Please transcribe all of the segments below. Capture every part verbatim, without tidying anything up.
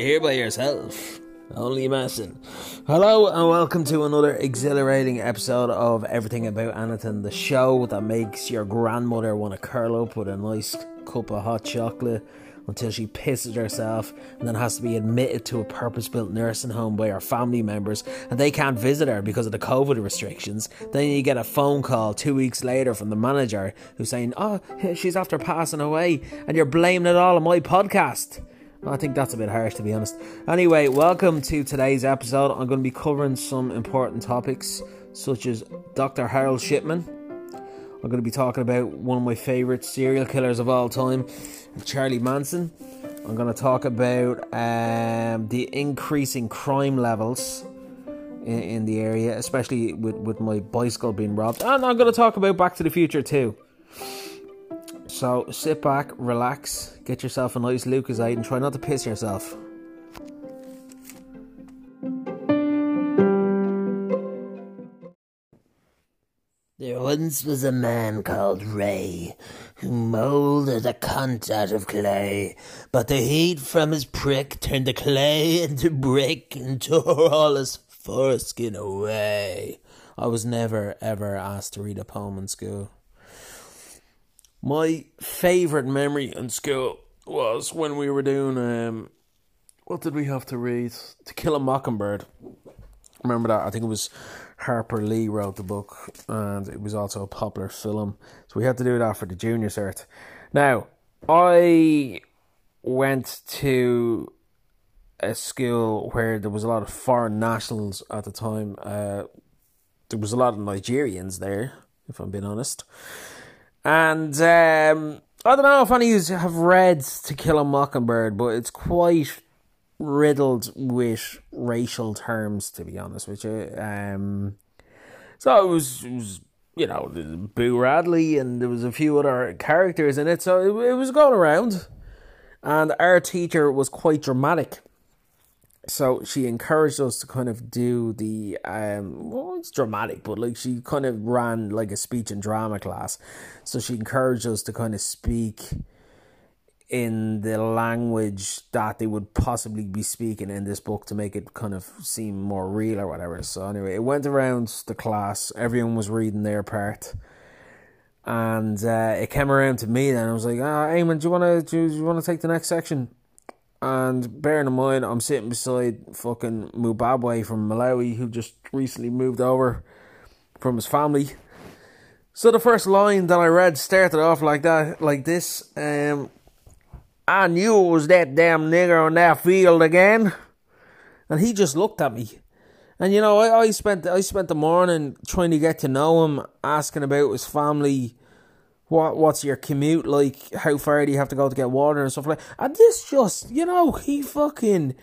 you're here by yourself. Only Manson. Hello and welcome to another exhilarating episode of Everything About Anything, the show that makes your grandmother want to curl up with a nice cup of hot chocolate until she pisses herself and then has to be admitted to a purpose-built nursing home by her family members, and they can't visit her because of the COVID restrictions. Then you get a phone call two weeks later from the manager who's saying, oh, she's after passing away, and you're blaming it all on my podcast. I think that's a bit harsh, to be honest. Anyway, welcome to today's episode. I'm going to be covering some important topics, such as Doctor Harold Shipman. I'm going to be talking about one of my favourite serial killers of all time, Charlie Manson. I'm going to talk about um, the increasing crime levels in, in the area, especially with, with my bicycle being robbed. And I'm going to talk about Back to the Future too. So sit back, relax, get yourself a nice Lucozade and try not to piss yourself. There once was a man called Ray who moulded a cunt out of clay, but the heat from his prick turned the clay into brick and tore all his foreskin away. I was never ever asked to read a poem in school. My favourite memory in school was when we were doing, um, what did we have to read? To Kill a Mockingbird. Remember that? I think it was Harper Lee wrote the book, and it was also a popular film. So we had to do that for the junior cert. Now, I went to a school where there was a lot of foreign nationals at the time. Uh, there was a lot of Nigerians there, if I'm being honest. And um, I don't know if any of you have read To Kill a Mockingbird, but it's quite riddled with racial terms, to be honest with you. Um, so it was, it was, you know, Boo Radley, and there was a few other characters in it. So it, it was going around, and our teacher was quite dramatic. So she encouraged us to kind of do the, um, well, it's dramatic, but like she kind of ran like a speech and drama class. So she encouraged us to kind of speak in the language that they would possibly be speaking in this book to make it kind of seem more real or whatever. So anyway, it went around the class. Everyone was reading their part. And uh, it came around to me then. I was like, ah, oh, Eamon, do you want to do, do you want to take the next section? And bearing in mind, I'm sitting beside fucking Mubabwe from Malawi, who just recently moved over from his family. So the first line that I read started off like that, like this. Um, I knew it was that damn nigger on that field again. And he just looked at me. And you know, I, I spent I spent the morning trying to get to know him, asking about his family. What what's your commute like? How far do you have to go to get water and stuff like that? And this just, you know, he fucking...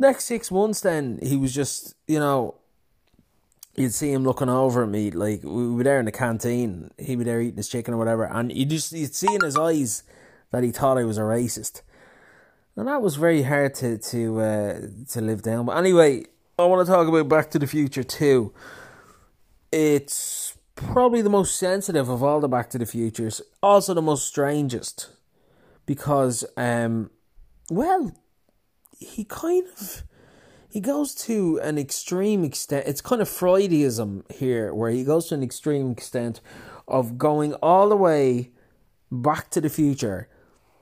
Next six months then, he was just, you know... You'd see him looking over at me, like, we were there in the canteen. He was there eating his chicken or whatever. And you just, you'd see in his eyes that he thought I was a racist. And that was very hard to, to, uh, to live down. But anyway, I want to talk about Back to the Future too. It's... probably the most sensitive of all the Back to the Futures. Also the most strangest. Because, um, well, he kind of... he goes to an extreme extent. It's kind of Freudism here, where he goes to an extreme extent of going all the way back to the future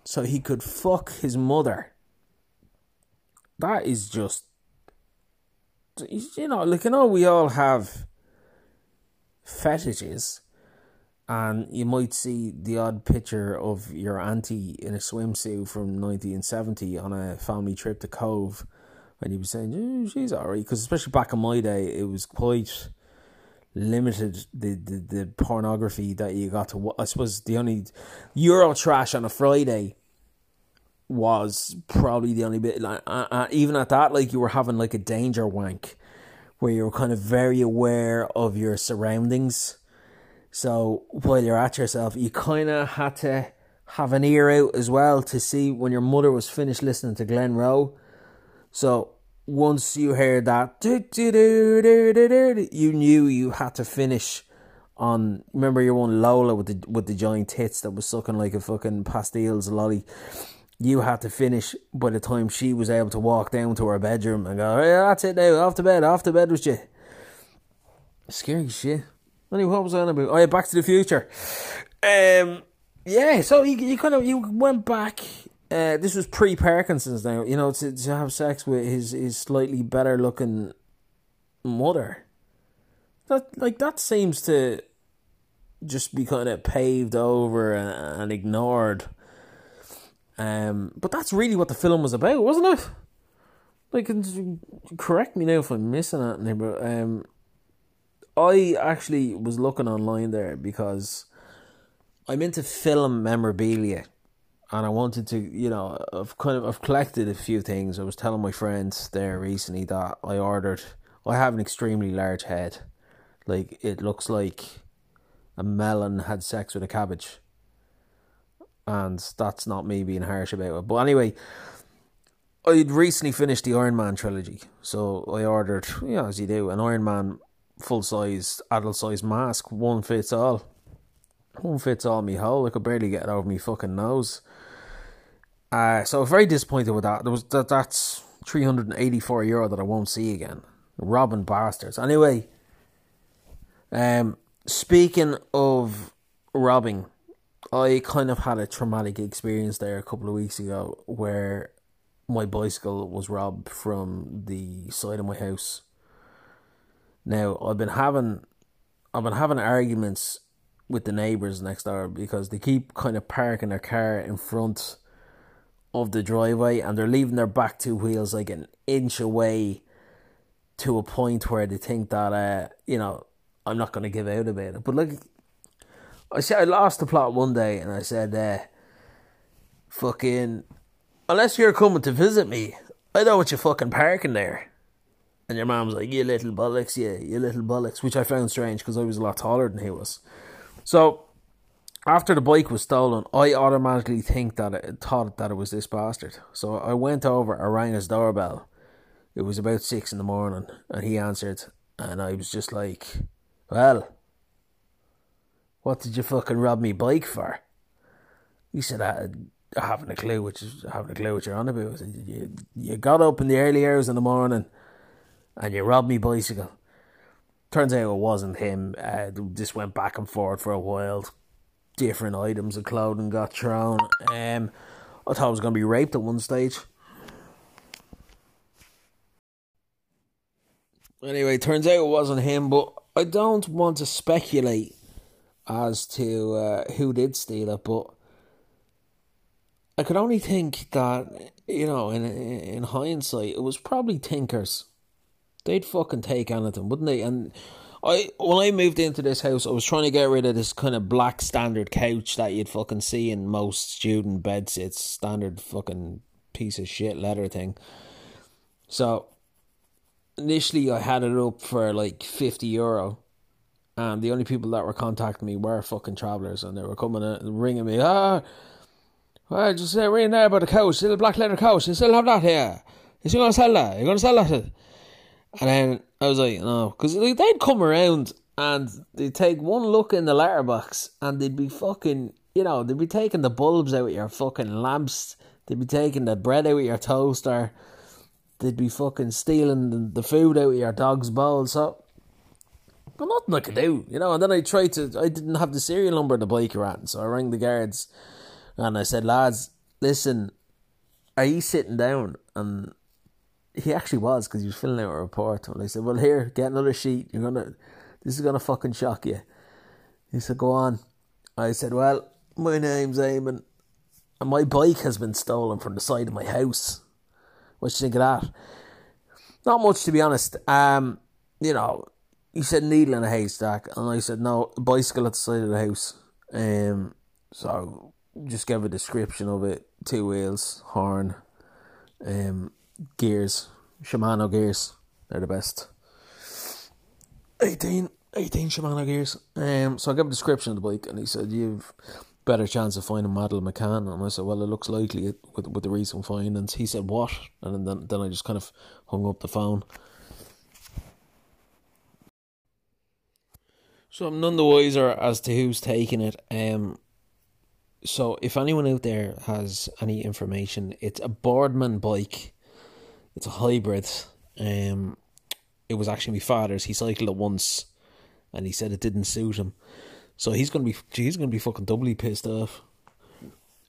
so he could fuck his mother. That is just... you know, like, you know, we all have... fetishes, and you might see the odd picture of your auntie in a swimsuit from nineteen seventy on a family trip to Cove, and you'd be saying, oh, she's alright, because especially back in my day it was quite limited, the, the, the pornography that you got to watch. I suppose the only Eurotrash on a Friday was probably the only bit, like, uh, uh, even at that, like, you were having like a danger wank where you're kind of very aware of your surroundings. So while you're at yourself, you kind of had to have an ear out as well to see when your mother was finished listening to Glen Rowe. So once you heard that, do, do, do, do, do, do, you knew you had to finish on, remember your one Lola with the, with the giant tits that was sucking like a fucking pastilles lolly. you had to finish by the time she was able to walk down to her bedroom and go, hey, that's it now, off to bed, off to bed with you. Scary shit. Anyway, what was I on about? Oh yeah, Back to the Future. Um, yeah, so you, you kind of, you went back, uh, this was pre-Parkinson's now, you know, to, to have sex with his, his slightly better looking mother. That, like, that seems to just be kind of paved over and, and ignored. Um, but that's really what the film was about, wasn't it? Like, correct me now if I'm missing anything, but um, I actually was looking online there because I'm into film memorabilia, and I wanted to, you know, I've kind of I've collected a few things. I was telling my friends there recently that I ordered. I have an extremely large head, like it looks like a melon had sex with a cabbage. And that's not me being harsh about it. But anyway, I'd recently finished the Iron Man trilogy. So I ordered, yeah, you know, as you do, an Iron Man full-size, adult-size mask. One fits all. One fits all me hole. I could barely get it over me fucking nose. Uh, so I was very disappointed with that. There was that. That's three hundred eighty-four euro that I won't see again. Robbing bastards. Anyway, um, speaking of robbing, I kind of had a traumatic experience there a couple of weeks ago where my bicycle was robbed from the side of my house. Now, I've been having I've been having arguments with the neighbours next door because they keep kind of parking their car in front of the driveway and they're leaving their back two wheels like an inch away to a point where they think that, uh, you know, I'm not going to give out about it. But look, I said I lost the plot one day, and I said, uh, "Fucking, unless you're coming to visit me, I don't want you fucking parking there." And your mum was like, "You little bollocks, yeah, you little bollocks," which I found strange because I was a lot taller than he was. So, after the bike was stolen, I automatically think that it, thought that it was this bastard. So I went over, I rang his doorbell. It was about six in the morning, and he answered, and I was just like, "Well, what did you fucking rob me bike for?" He said, I, I haven't a clue, which is I haven't a clue what you're on about. I said, you, you got up in the early hours in the morning and you robbed me bicycle. Turns out it wasn't him. Uh, just went back and forth for a while. Different items of clothing got thrown. Um, I thought I was going to be raped at one stage. Anyway, turns out it wasn't him, but I don't want to speculate as to uh, who did steal it, but I could only think that, you know, in in hindsight, it was probably tinkers. They'd fucking take anything, wouldn't they? And I, when I moved into this house, I was trying to get rid of this kind of black standard couch that you'd fucking see in most student bedsits, standard fucking piece of shit leather thing. So initially, I had it up for like fifty euro. And the only people that were contacting me were fucking travellers, and they were coming and ringing me. Ah, well, just uh, ringing there about the couch, little black leather couch. You still have that here? You still gonna sell that? You gonna sell that? And then I was like, no, because like, they'd come around and they'd take one look in the letterbox, and they'd be fucking, you know, they'd be taking the bulbs out of your fucking lamps. They'd be taking the bread out of your toaster. They'd be fucking stealing the food out of your dog's bowl. So well, nothing I could do, you know, and then I tried to, I didn't have the serial number of the bike around, so I rang the guards, and I said, lads, listen, are you sitting down? And he actually was, because he was filling out a report, and I said, well, here, get another sheet, you're gonna, this is gonna fucking shock you. He said, go on. I said, well, my name's Eamon, and my bike has been stolen from the side of my house. What do you think of that? Not much, to be honest, um, you know. He said, needle in a haystack. And I said, no, bicycle at the side of the house. Um, so, just gave a description of it. Two wheels, horn, um, gears. Shimano gears. They're the best. eighteen, eighteen Shimano gears. Um, so, I gave a description of the bike. And he said, you've better chance of finding Madeline McCann. And I said, well, it looks likely with, with the recent findings. He said, what? And then, then I just kind of hung up the phone. So I'm none the wiser as to who's taking it. Um, So if anyone out there has any information, it's a Boardman bike. It's a hybrid. Um, it was actually my father's. He cycled it once, and he said it didn't suit him. So he's gonna be he's gonna be fucking doubly pissed off.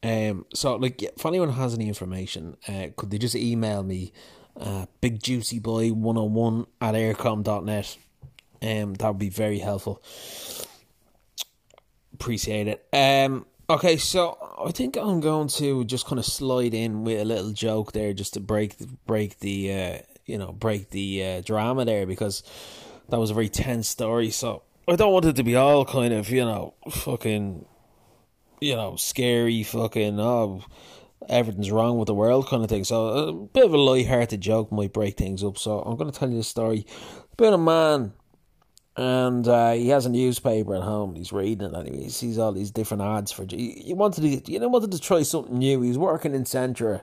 Um, so like, if anyone has any information, uh, could they just email me, uh, big juicy boy one oh one at aircom dot net. Um, that would be very helpful. Appreciate it. Um, okay, so I think I'm going to just kind of slide in with a little joke there, just to break the, break the uh, you know, break the uh, drama there, because that was a very tense story. So I don't want it to be all kind of, you know, fucking, you know, scary fucking, oh, everything's wrong with the world kind of thing. So a bit of a light-hearted joke might break things up. So I'm going to tell you a story about a man, and uh, he has a newspaper at home. He's reading it anyway. He sees all these different ads for. He, he wanted to, you know, wanted to try something new. He was working in Centra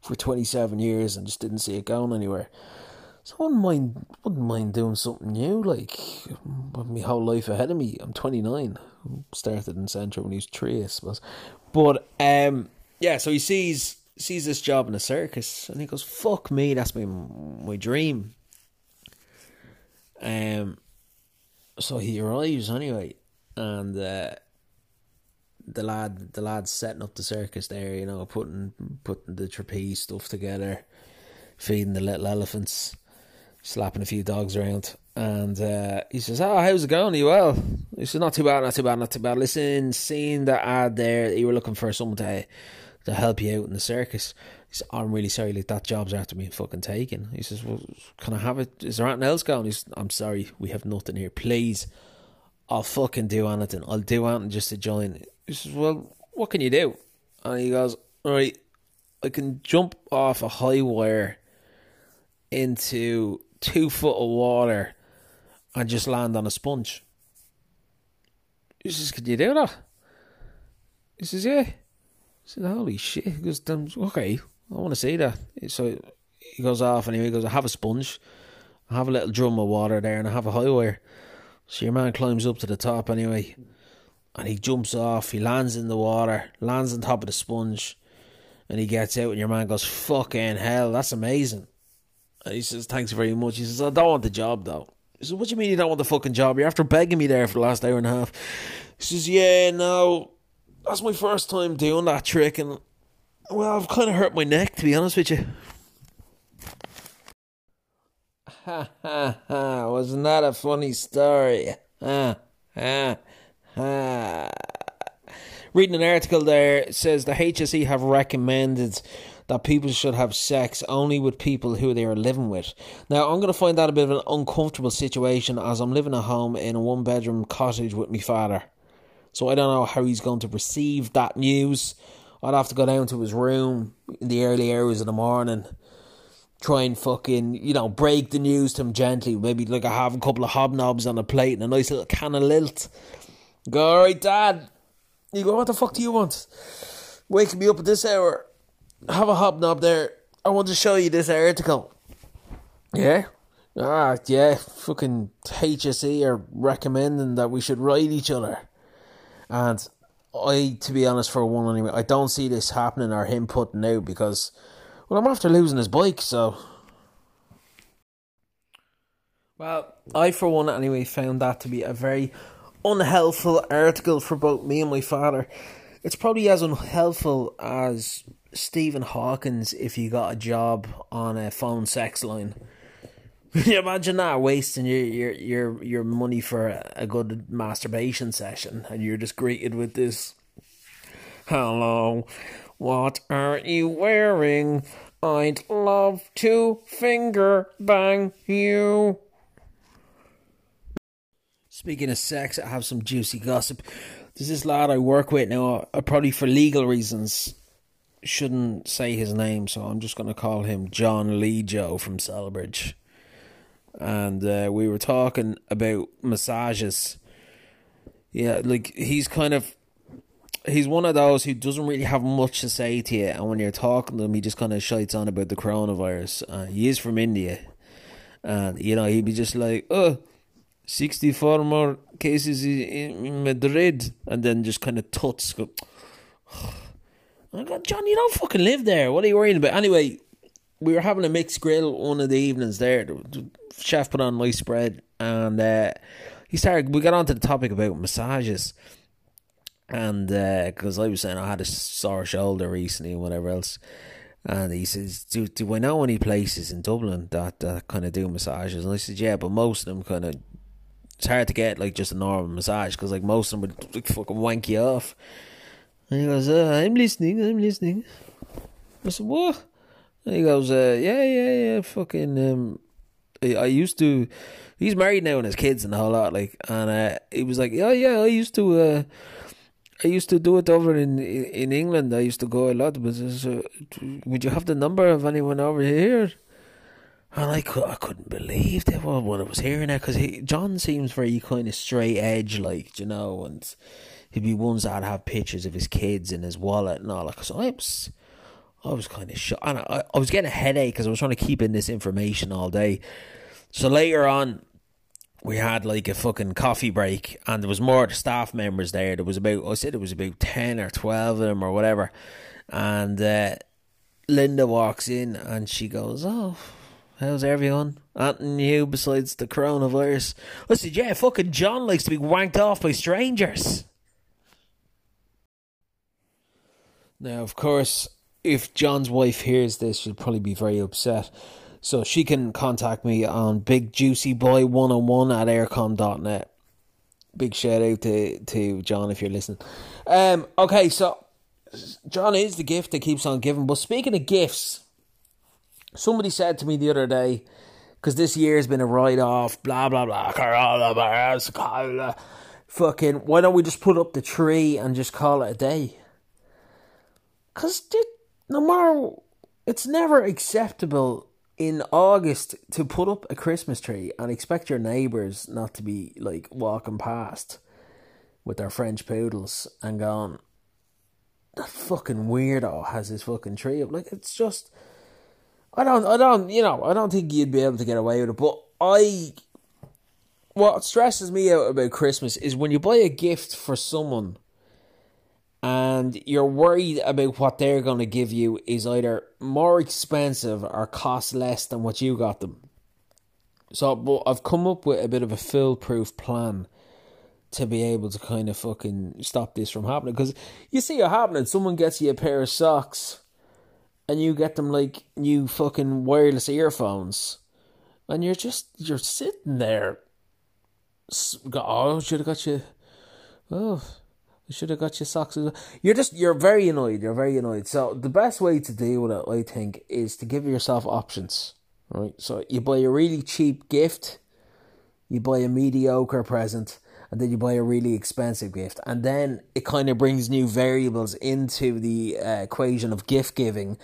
for twenty-seven years and just didn't see it going anywhere. So I wouldn't mind, wouldn't mind doing something new. Like, my whole life ahead of me. I'm twenty-nine. Started in Centra when he was three, I suppose. But um, yeah, so he sees sees this job in a circus, and he goes, "Fuck me, that's my my dream." Um, so he arrives anyway, and uh, the lad the lad's setting up the circus there, you know, putting putting the trapeze stuff together, feeding the little elephants, slapping a few dogs around. And uh, he says, "Oh, how's it going? Are you well?" He says, "Not too bad, not too bad, not too bad. Listen, seeing the ad there, you were looking for someone to to help you out in the circus." He says, "Oh, I'm really sorry, like, that job's after me fucking taken." He says, "Well, can I have it? Is there anything else going?" He says, "I'm sorry, we have nothing here. Please, I'll fucking do anything. I'll do anything just to join." He says, "Well, what can you do?" And he goes, "All right, I can jump off a high wire into two foot of water and just land on a sponge." He says, "Could you do that?" He says, "Yeah." He said, "Holy shit." He goes, "Okay, I want to see that." So he goes off anyway. He goes, "I have a sponge, I have a little drum of water there, and I have a high wire." So your man climbs up to the top anyway, and he jumps off. He lands in the water, lands on top of the sponge, and he gets out, and your man goes, "Fucking hell, that's amazing." And he says, "Thanks very much." He says, "I don't want the job though." He says, "What do you mean you don't want the fucking job? You're after begging me there for the last hour and a half." He says, "Yeah, no, that's my first time doing that trick, and, well, I've kind of hurt my neck, to be honest with you." Ha ha ha, wasn't that a funny story? Ha ha ha. Reading an article there, it says the H S E have recommended that people should have sex only with people who they are living with. Now, I'm going to find that a bit of an uncomfortable situation, as I'm living at home in a one-bedroom cottage with my father. So I don't know how he's going to receive that news. I'd have to go down to his room in the early hours of the morning, try and fucking, you know, break the news to him gently. Maybe like I have a couple of hobnobs on a plate and a nice little can of lilt. Go, "All right, Dad." You go, "What the fuck do you want? Waking me up at this hour? Have a hobnob there. I want to show you this article." "Yeah?" "Ah, yeah, fucking H S E are recommending that we should ride each other." And I, to be honest, for one anyway, I don't see this happening or him putting out, because, well, I'm after losing his bike, so. Well, I, for one anyway, found that to be a very unhelpful article for both me and my father. It's probably as unhelpful as Stephen Hawkins if he got a job on a phone sex line. Imagine that, wasting your, your your your money for a good masturbation session, and you're just greeted with this, "Hello, what are you wearing? I'd love to finger bang you." Speaking of sex, I have some juicy gossip. There's this lad I work with now. I probably, for legal reasons, shouldn't say his name, so I'm just going to call him John Lee Joe from Celbridge. And uh, we were talking about massages. Yeah, like, he's kind of, he's one of those who doesn't really have much to say to you, and when you're talking to him, he just kind of shites on about the coronavirus. Uh, he is from India, and, you know, he'd be just like, "Oh, sixty-four more cases in Madrid," and then just kind of tuts, go, I go, John, you don't fucking live there. What are you worrying about? Anyway, we were having a mixed grill one of the evenings there. The chef put on a nice spread, and uh, he started. We got onto the topic about massages, and because uh, I was saying I had a sore shoulder recently and whatever else, and he says, "Do do I know any places in Dublin that that kind of do massages?" And I said, "Yeah, but most of them kind of." It's hard to get, like, just a normal massage, because, like, most of them would, like, fucking wank you off. And he goes, uh, I'm listening, I'm listening. I said, what? And he goes, uh, yeah, yeah, yeah, fucking, um, I, I used to, he's married now and his kids and the whole lot, like, and uh, he was like, yeah, yeah, I used to, uh, I used to do it over in in England. I used to go a lot, but uh, would you have the number of anyone over here? And I, could, I couldn't believe that what I was hearing that, because he, John seems very kind of straight edge, like, you know, and he'd be ones that'd have pictures of his kids in his wallet and all that. So I was, I was kind of shocked. And I, I was getting a headache because I was trying to keep in this information all day. So later on, we had like a fucking coffee break, and there was more staff members there. There was about, I said it was about ten or twelve of them or whatever. And uh, Linda walks in and she goes, oh, how's everyone? Anton, you, besides the coronavirus? I said, yeah, fucking John likes to be wanked off by strangers. Now, of course, if John's wife hears this, she'll probably be very upset. So she can contact me on big juicy boy one oh one at aircom dot net. Big shout out to, to John if you're listening. Um, okay, so John is the gift that keeps on giving. But speaking of gifts, somebody said to me the other day, because this year's been a write-off, blah, blah, blah, coronavirus, blah, fucking, why don't we just put up the tree and just call it a day? Because no matter, it's never acceptable in August to put up a Christmas tree and expect your neighbours not to be, like, walking past with their French poodles and going, that fucking weirdo has his fucking tree up. Like, it's just... I don't, I don't, you know, I don't think you'd be able to get away with it, but I, what stresses me out about Christmas is when you buy a gift for someone and you're worried about what they're going to give you is either more expensive or costs less than what you got them. So, but I've come up with a bit of a foolproof plan to be able to kind of fucking stop this from happening, because you see it happening, someone gets you a pair of socks, and you get them, like, new fucking wireless earphones. And you're just, you're sitting there. Oh, I should have got you. Oh, I should have got you socks as well. You're just, you're very annoyed. You're very annoyed. So the best way to deal with it, I think, is to give yourself options. Right? So you buy a really cheap gift. You buy a mediocre present. And then you buy a really expensive gift. And then it kind of brings new variables into the uh, equation of gift giving,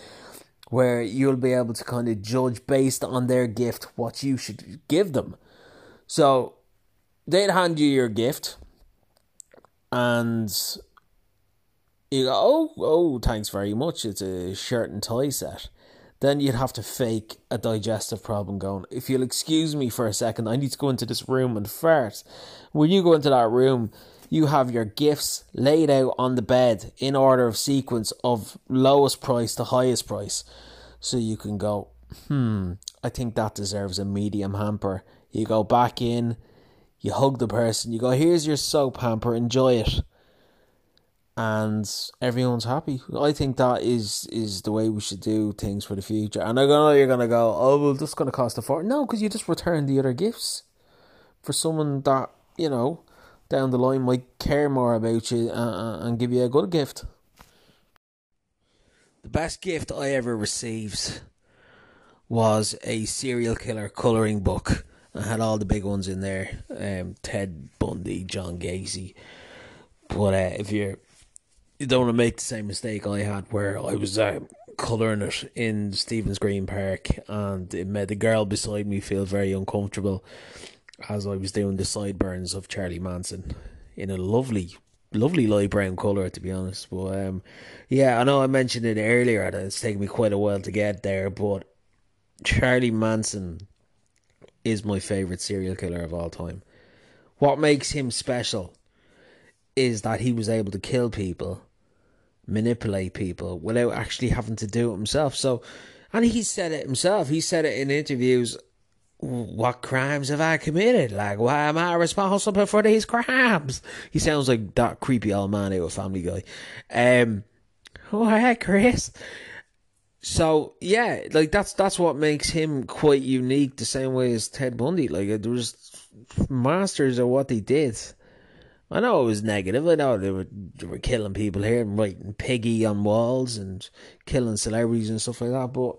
where you'll be able to kind of judge based on their gift what you should give them. So they'd hand you your gift. And you go, oh, oh, thanks very much. It's a shirt and tie set. Then you'd have to fake a digestive problem going, if you'll excuse me for a second, I need to go into this room and fart. When you go into that room, you have your gifts laid out on the bed in order of sequence of lowest price to highest price. So you can go, hmm, I think that deserves a medium hamper. You go back in, you hug the person, you go, here's your soap hamper, enjoy it. And everyone's happy. I think that is is the way we should do things for the future. And I know you're going to go, oh, well, that's going to cost a fortune. No, because you just return the other gifts for someone that, you know, down the line might care more about you uh, and give you a good gift. The best gift I ever received was a serial killer colouring book. I had all the big ones in there. Um, Ted Bundy, John Gacy. But uh, if you're... You don't want to make the same mistake I had where I was uh, colouring it in Stevens Green Park, and it made the girl beside me feel very uncomfortable as I was doing the sideburns of Charlie Manson in a lovely, lovely light brown colour, to be honest. But um, yeah, I know I mentioned it earlier that it's taken me quite a while to get there, but Charlie Manson is my favourite serial killer of all time. What makes him special is that he was able to kill people, manipulate people without actually having to do it himself. So, and he said it himself. He said it in interviews. What crimes have I committed? Like, why am I responsible for these crimes? He sounds like that creepy old man out of Family Guy. Um, oh, hey, Chris. So, yeah, like, that's that's what makes him quite unique, the same way as Ted Bundy. Like, there was masters of what they did. I know it was negative. I know they were, they were killing people here and writing piggy on walls and killing celebrities and stuff like that. But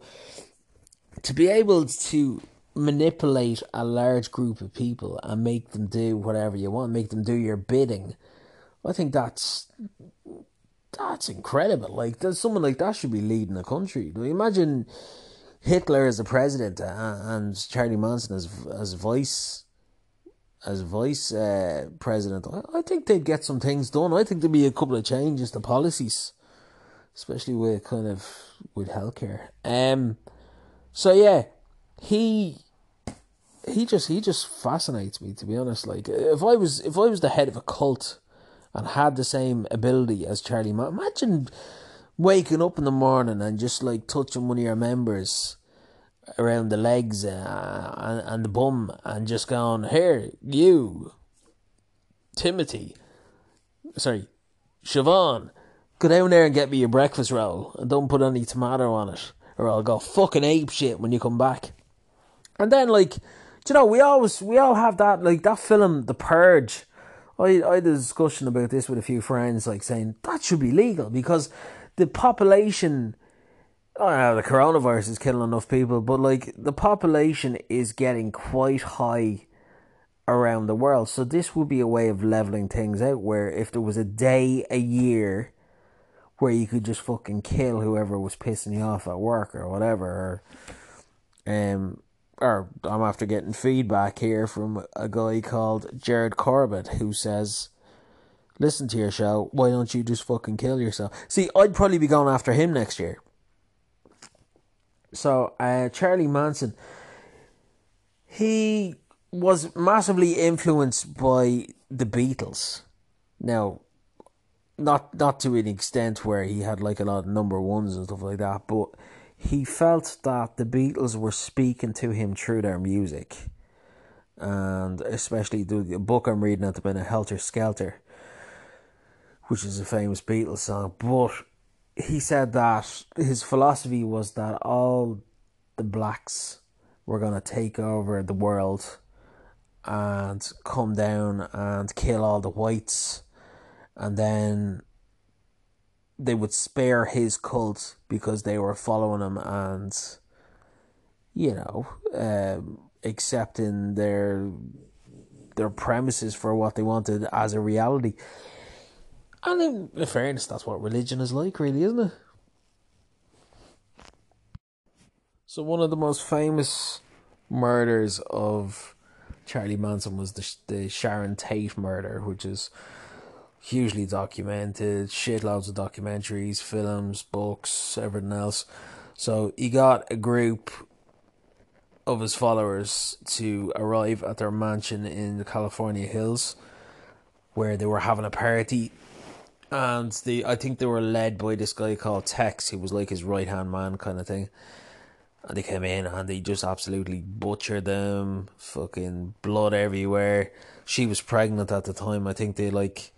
to be able to manipulate a large group of people and make them do whatever you want, make them do your bidding, I think that's that's incredible. Like, there's someone like that should be leading a country. Imagine Hitler as the president and Charlie Manson as as vice as vice uh, president. I think they'd get some things done. I think there'd be a couple of changes to policies, especially with kind of with healthcare. Um. So yeah. He, he just he just fascinates me, to be honest. Like, if I was if I was the head of a cult, and had the same ability as Charlie Manson, imagine waking up in the morning and just like touching one of your members around the legs uh, and and the bum, and just going, "Here, you, Timothy, sorry, Siobhan, go down there and get me your breakfast roll, and don't put any tomato on it, or I'll go fucking ape shit when you come back." And then, like, you know, we always, we all have that, like, that film, The Purge. I, I had a discussion about this with a few friends, like, saying, that should be legal, because the population, I don't know, the coronavirus is killing enough people, but, like, the population is getting quite high around the world. So this would be a way of leveling things out, where if there was a day a year where you could just fucking kill whoever was pissing you off at work or whatever, or, um... or I'm after getting feedback here from a guy called Jared Corbett, who says, listen to your show, why don't you just fucking kill yourself? See, I'd probably be going after him next year. So, uh, Charlie Manson, he was massively influenced by the Beatles. Now, not, not to an extent where he had like a lot of number ones and stuff like that, but he felt that the Beatles were speaking to him through their music. And especially the book I'm reading at the minute, Helter Skelter, which is a famous Beatles song. But he said that his philosophy was that all the blacks were going to take over the world and come down and kill all the whites. And then they would spare his cult because they were following him and, you know, um, accepting their their premises for what they wanted as a reality. And in fairness, that's what religion is like, really, isn't it? So one of the most famous murders of Charlie Manson was the, the Sharon Tate murder, which is hugely documented, shitloads of documentaries, films, books, everything else. So he got a group of his followers to arrive at their mansion in the California Hills, where they were having a party. And the I think they were led by this guy called Tex, who was like his right-hand man kind of thing. And they came in and they just absolutely butchered them. Fucking blood everywhere. She was pregnant at the time. I think they like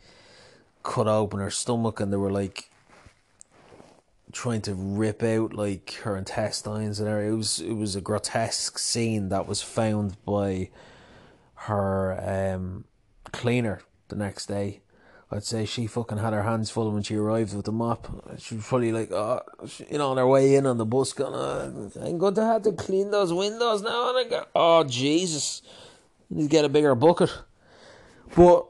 cut open her stomach and they were like trying to rip out like her intestines and everything. It was it was a grotesque scene that was found by her um cleaner the next day. I'd say she fucking had her hands full when she arrived with the mop. She was probably like, oh, you know, on her way in on the bus going, oh, I'm going to have to clean those windows now. And I go, oh Jesus, I need to get a bigger bucket. But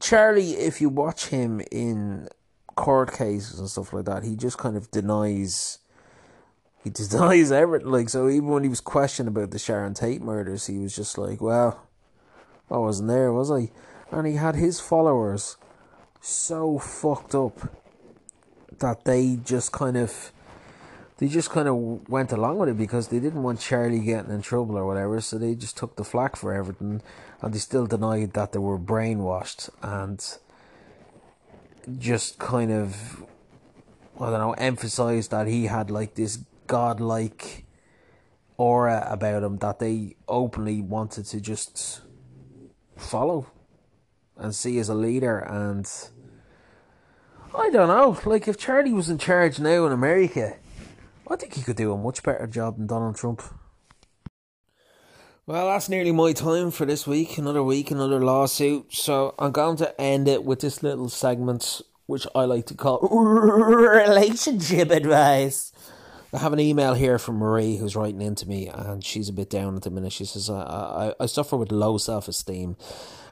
Charlie, if you watch him in court cases and stuff like that, he just kind of denies, he denies everything. Like, so even when he was questioned about the Sharon Tate murders, he was just like, well, I wasn't there, was I? And he had his followers so fucked up that they just kind of, they just kind of went along with it because they didn't want Charlie getting in trouble or whatever, so they just took the flak for everything, and they still denied that they were brainwashed and just kind of I don't know, emphasized that he had like this godlike aura about him that they openly wanted to just follow and see as a leader. And I don't know, like if Charlie was in charge now in America, I think he could do a much better job than Donald Trump. Well, that's nearly my time for this week. Another week, another lawsuit. So I'm going to end it with this little segment, which I like to call relationship advice. I have an email here from Marie, who's writing into me, and she's a bit down at the minute. She says, I, I, I suffer with low self-esteem,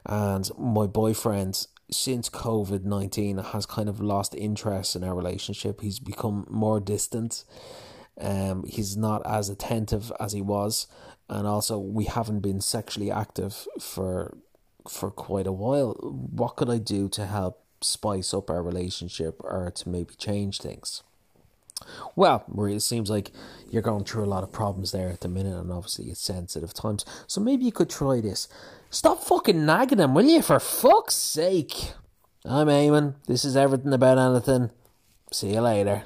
and my boyfriend, since covid nineteen, has kind of lost interest in our relationship. He's become more distant. Um, he's not as attentive as he was. And also, we haven't been sexually active for for quite a while. What could I do to help spice up our relationship or to maybe change things? Well, Maria, it seems like you're going through a lot of problems there at the minute, and obviously it's sensitive times. So maybe you could try this. Stop fucking nagging him, will you? For fuck's sake. I'm Eamon. This is Everything About Anything. See you later.